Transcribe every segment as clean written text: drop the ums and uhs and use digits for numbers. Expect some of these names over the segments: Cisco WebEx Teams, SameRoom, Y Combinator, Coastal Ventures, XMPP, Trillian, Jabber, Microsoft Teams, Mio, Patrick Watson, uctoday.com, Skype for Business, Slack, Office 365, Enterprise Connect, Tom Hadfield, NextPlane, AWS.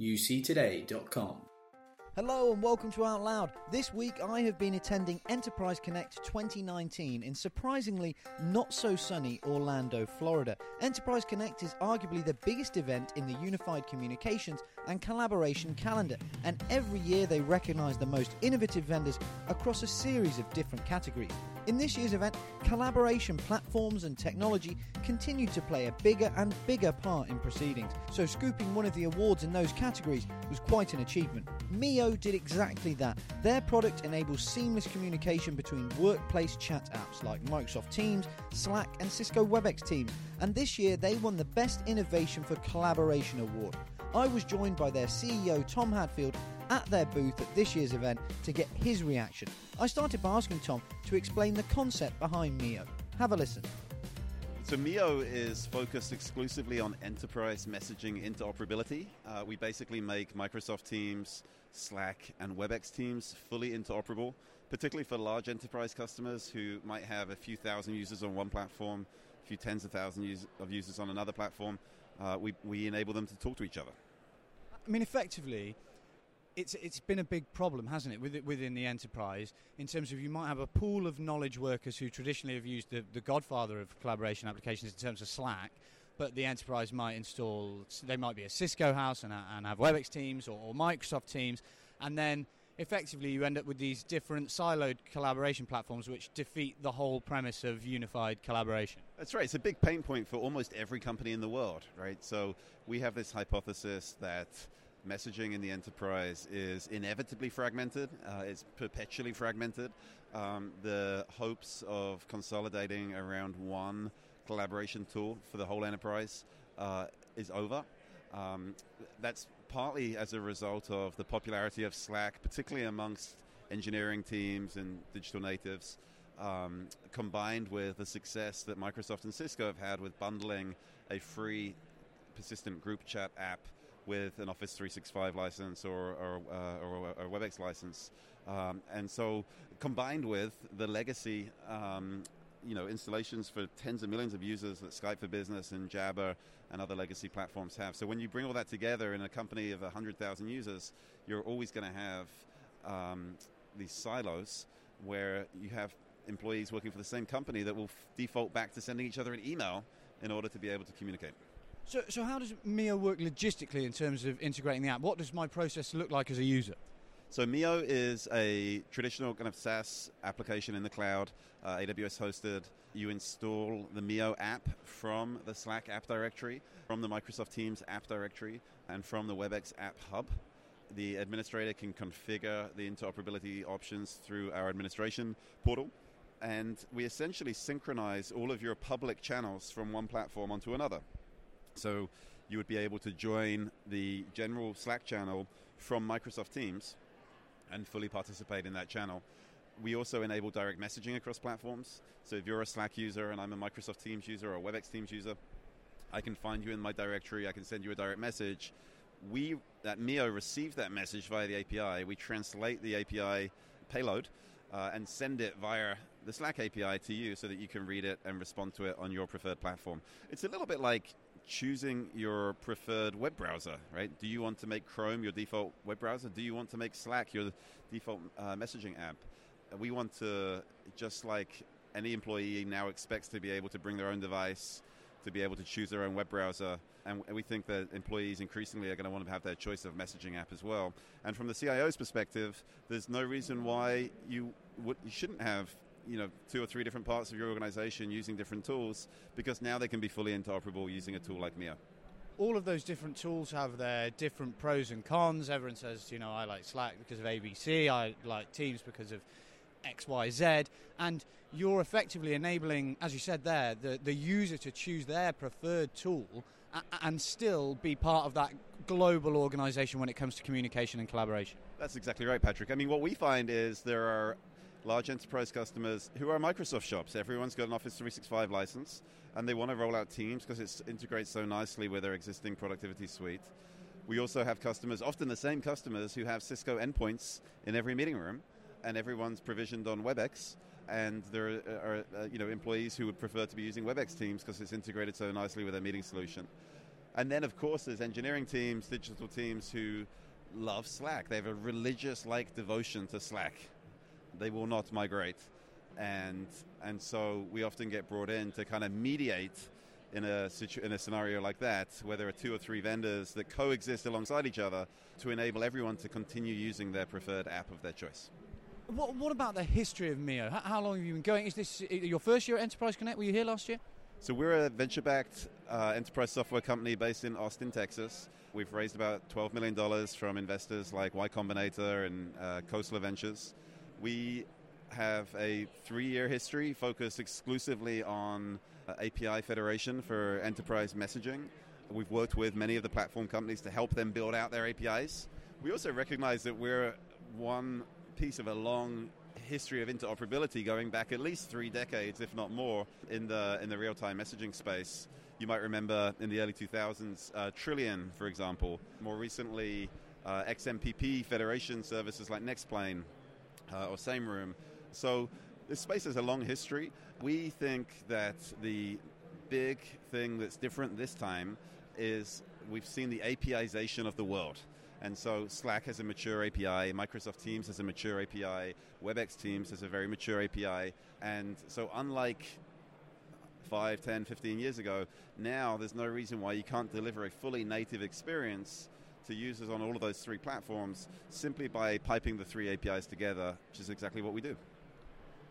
uctoday.com. Hello and welcome to Out Loud. This week I have been attending Enterprise Connect 2019 in surprisingly not so sunny Orlando, Florida. Enterprise Connect is arguably the biggest event in the unified communications and collaboration calendar, and every year they recognize the most innovative vendors across a series of different categories. In this year's event, collaboration platforms and technology continued to play a bigger and bigger part in proceedings, so scooping one of the awards in those categories was quite an achievement. Mio did exactly that. Their product enables seamless communication between workplace chat apps like Microsoft Teams, Slack and Cisco WebEx Teams, and this year they won the Best Innovation for Collaboration Award. I was joined by their CEO Tom Hadfield at their booth at this year's event to get his reaction. I started by asking Tom to explain the concept behind Mio. Have a listen. So Mio is focused exclusively on enterprise messaging interoperability. We basically make Microsoft Teams, Slack, and WebEx Teams fully interoperable, particularly for large enterprise customers who might have a few thousand users on one platform, a few tens of thousands of users on another platform. We enable them to talk to each other. I mean, effectively, It's been a big problem, hasn't it, within the enterprise, in terms of you might have a pool of knowledge workers who traditionally have used the godfather of collaboration applications in terms of Slack, but the enterprise might install, they might be a Cisco house and have WebEx Teams or Microsoft Teams, and then effectively you end up with these different siloed collaboration platforms which defeat the whole premise of unified collaboration. That's right. It's a big pain point for almost every company in the world, right? So we have this hypothesis that messaging in the enterprise is inevitably fragmented. It's perpetually fragmented. The hopes of consolidating around one collaboration tool for the whole enterprise is over. That's partly as a result of the popularity of Slack, particularly amongst engineering teams and digital natives, combined with the success that Microsoft and Cisco have had with bundling a free persistent group chat app with an Office 365 license or a WebEx license, and so combined with the legacy, installations for tens of millions of users that Skype for Business and Jabber and other legacy platforms have. So when you bring all that together in a company of 100,000 users, you're always going to have these silos where you have employees working for the same company that will default back to sending each other an email in order to be able to communicate. So how does Mio work logistically in terms of integrating the app? What does my process look like as a user? So Mio is a traditional kind of SaaS application in the cloud, AWS hosted. You install the Mio app from the Slack app directory, from the Microsoft Teams app directory, and from the WebEx app hub. The administrator can configure the interoperability options through our administration portal. And we essentially synchronize all of your public channels from one platform onto another. So you would be able to join the general Slack channel from Microsoft Teams and fully participate in that channel. We also enable direct messaging across platforms. So if you're a Slack user and I'm a Microsoft Teams user or a WebEx Teams user, I can find you in my directory, I can send you a direct message. We, at Mio, receive that message via the API. We translate the API payload and send it via the Slack API to you so that you can read it and respond to it on your preferred platform. It's a little bit like choosing your preferred web browser, right? Do you want to make Chrome your default web browser? Do you want to make Slack your default messaging app? We want to, just like any employee now expects to be able to bring their own device, to be able to choose their own web browser, and we think that employees increasingly are going to want to have their choice of messaging app as well. And from the CIO's perspective, there's no reason why you shouldn't have two or three different parts of your organization using different tools, because now they can be fully interoperable using a tool like Mio. All of those different tools have their different pros and cons. Everyone says, I like Slack because of ABC, I like Teams because of XYZ, and you're effectively enabling, as you said there, the user to choose their preferred tool and still be part of that global organization when it comes to communication and collaboration. That's exactly right, Patrick. I mean, what we find is there are large enterprise customers who are Microsoft shops. Everyone's got an Office 365 license, and they want to roll out Teams because it integrates so nicely with their existing productivity suite. We also have customers, often the same customers, who have Cisco endpoints in every meeting room, and everyone's provisioned on WebEx. And there are employees who would prefer to be using WebEx Teams because it's integrated so nicely with their meeting solution. And then, of course, there's engineering teams, digital teams who love Slack. They have a religious-like devotion to Slack. They will not migrate. And so we often get brought in to kind of mediate in a scenario like that, where there are two or three vendors that coexist alongside each other to enable everyone to continue using their preferred app of their choice. What about the history of Mio? How long have you been going? Is this your first year at Enterprise Connect? Were you here last year? So we're a venture-backed enterprise software company based in Austin, Texas. We've raised about $12 million from investors like Y Combinator and Coastal Ventures. We have a 3-year history focused exclusively on API federation for enterprise messaging. We've worked with many of the platform companies to help them build out their APIs. We also recognize that we're one piece of a long history of interoperability going back at least 3 decades, if not more, in the real-time messaging space. You might remember in the early 2000s, Trillian, for example. More recently, XMPP federation services like NextPlane or SameRoom. So this space has a long history. We think that the big thing that's different this time is we've seen the APIization of the world. And so Slack has a mature API, Microsoft Teams has a mature API, WebEx Teams has a very mature API. And so unlike 5, 10, 15 years ago, now there's no reason why you can't deliver a fully native experience to users on all of those 3 platforms simply by piping the 3 APIs together, which is exactly what we do.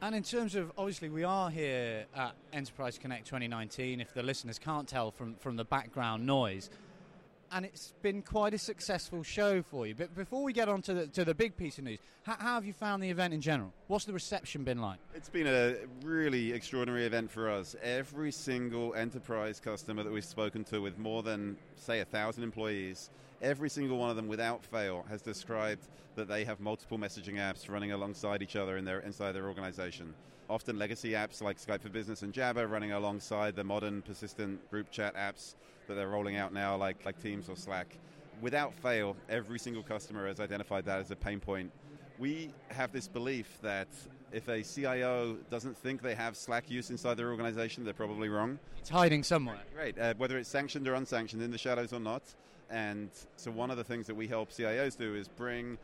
And in terms of, obviously, we are here at Enterprise Connect 2019, if the listeners can't tell from the background noise. And it's been quite a successful show for you. But before we get on to the big piece of news, how have you found the event in general? What's the reception been like? It's been a really extraordinary event for us. Every single enterprise customer that we've spoken to with more than, say, 1,000 employees, every single one of them without fail has described that they have multiple messaging apps running alongside each other inside their organization. Often legacy apps like Skype for Business and Jabber running alongside the modern persistent group chat apps that they're rolling out now like Teams or Slack. Without fail, every single customer has identified that as a pain point. We have this belief that if a CIO doesn't think they have Slack use inside their organization, they're probably wrong. It's hiding somewhere. Right. Whether it's sanctioned or unsanctioned, in the shadows or not. And so one of the things that we help CIOs do is bring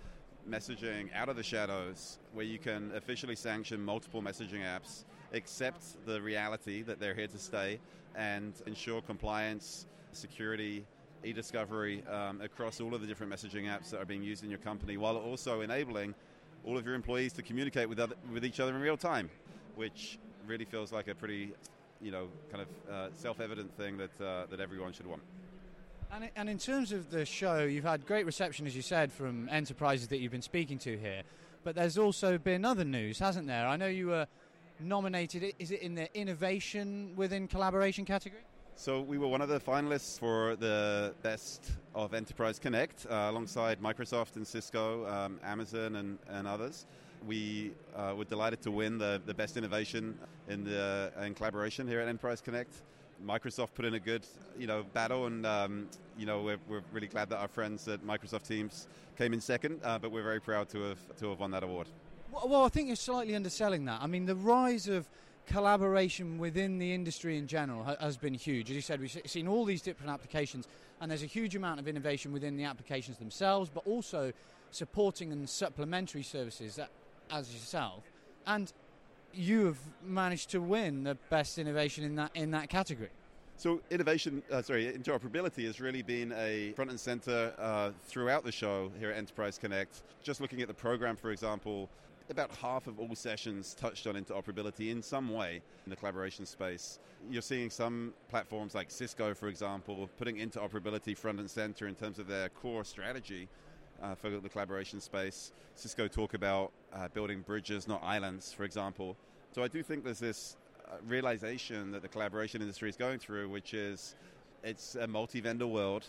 messaging out of the shadows, where you can officially sanction multiple messaging apps, accept the reality that they're here to stay, and ensure compliance, security, e-discovery across all of the different messaging apps that are being used in your company, while also enabling all of your employees to communicate with each other in real time, which really feels like a pretty, kind of self-evident thing that everyone should want. And in terms of the show, you've had great reception, as you said, from enterprises that you've been speaking to here. But there's also been other news, hasn't there? I know you were nominated, is it in the innovation within collaboration category? So we were one of the finalists for the best of Enterprise Connect, alongside Microsoft and Cisco, Amazon and others. We were delighted to win the best innovation in collaboration here at Enterprise Connect. Microsoft put in a good, battle, and we're really glad that our friends at Microsoft Teams came in second. But we're very proud to have won that award. Well, I think you're slightly underselling that. I mean, the rise of collaboration within the industry in general has been huge. As you said, we've seen all these different applications, and there's a huge amount of innovation within the applications themselves, but also supporting and supplementary services that, as yourself. And you have managed to win the best innovation in that category. So interoperability has really been a front and center throughout the show here at Enterprise Connect. Just looking at the program, for example, about half of all sessions touched on interoperability in some way in the collaboration space. You're seeing some platforms like Cisco, for example, putting interoperability front and center in terms of their core strategy for the collaboration space. Cisco talk about building bridges, not islands, for example. So I do think there's this realization that the collaboration industry is going through, which is it's a multi-vendor world.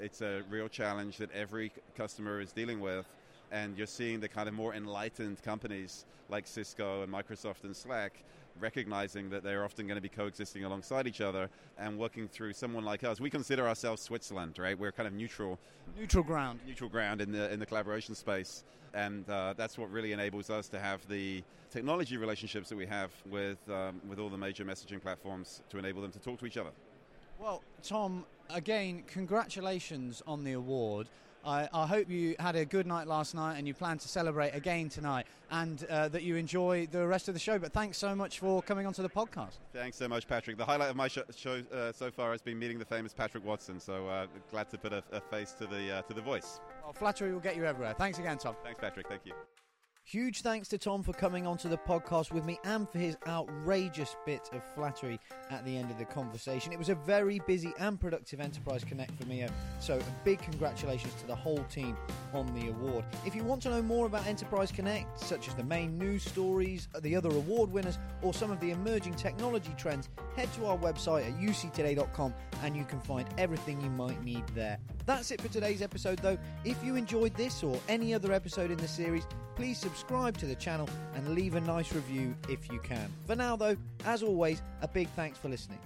It's a real challenge that every customer is dealing with. And you're seeing the kind of more enlightened companies like Cisco and Microsoft and Slack recognizing that they're often going to be coexisting alongside each other and working through someone like us. We consider ourselves Switzerland, right? We're kind of neutral. Neutral ground in the collaboration space. And that's what really enables us to have the technology relationships that we have with all the major messaging platforms to enable them to talk to each other. Well, Tom, Again, congratulations on the award. I hope you had a good night last night and you plan to celebrate again tonight, and that you enjoy the rest of the show. But thanks so much for coming onto the podcast. Thanks so much, Patrick. The highlight of my show so far has been meeting the famous Patrick Watson, so glad to put a face to the voice. Well, flattery will get you everywhere. Thanks again, Tom. Thanks, Patrick. Thank you. Huge thanks to Tom for coming onto the podcast with me and for his outrageous bit of flattery at the end of the conversation. It was a very busy and productive Enterprise Connect for Mio, so a big congratulations to the whole team on the award. If you want to know more about Enterprise Connect, such as the main news stories, the other award winners, or some of the emerging technology trends, head to our website at uctoday.com and you can find everything you might need there. That's it for today's episode though. If you enjoyed this or any other episode in the series, please subscribe to the channel and leave a nice review if you can. For now though, as always, a big thanks for listening.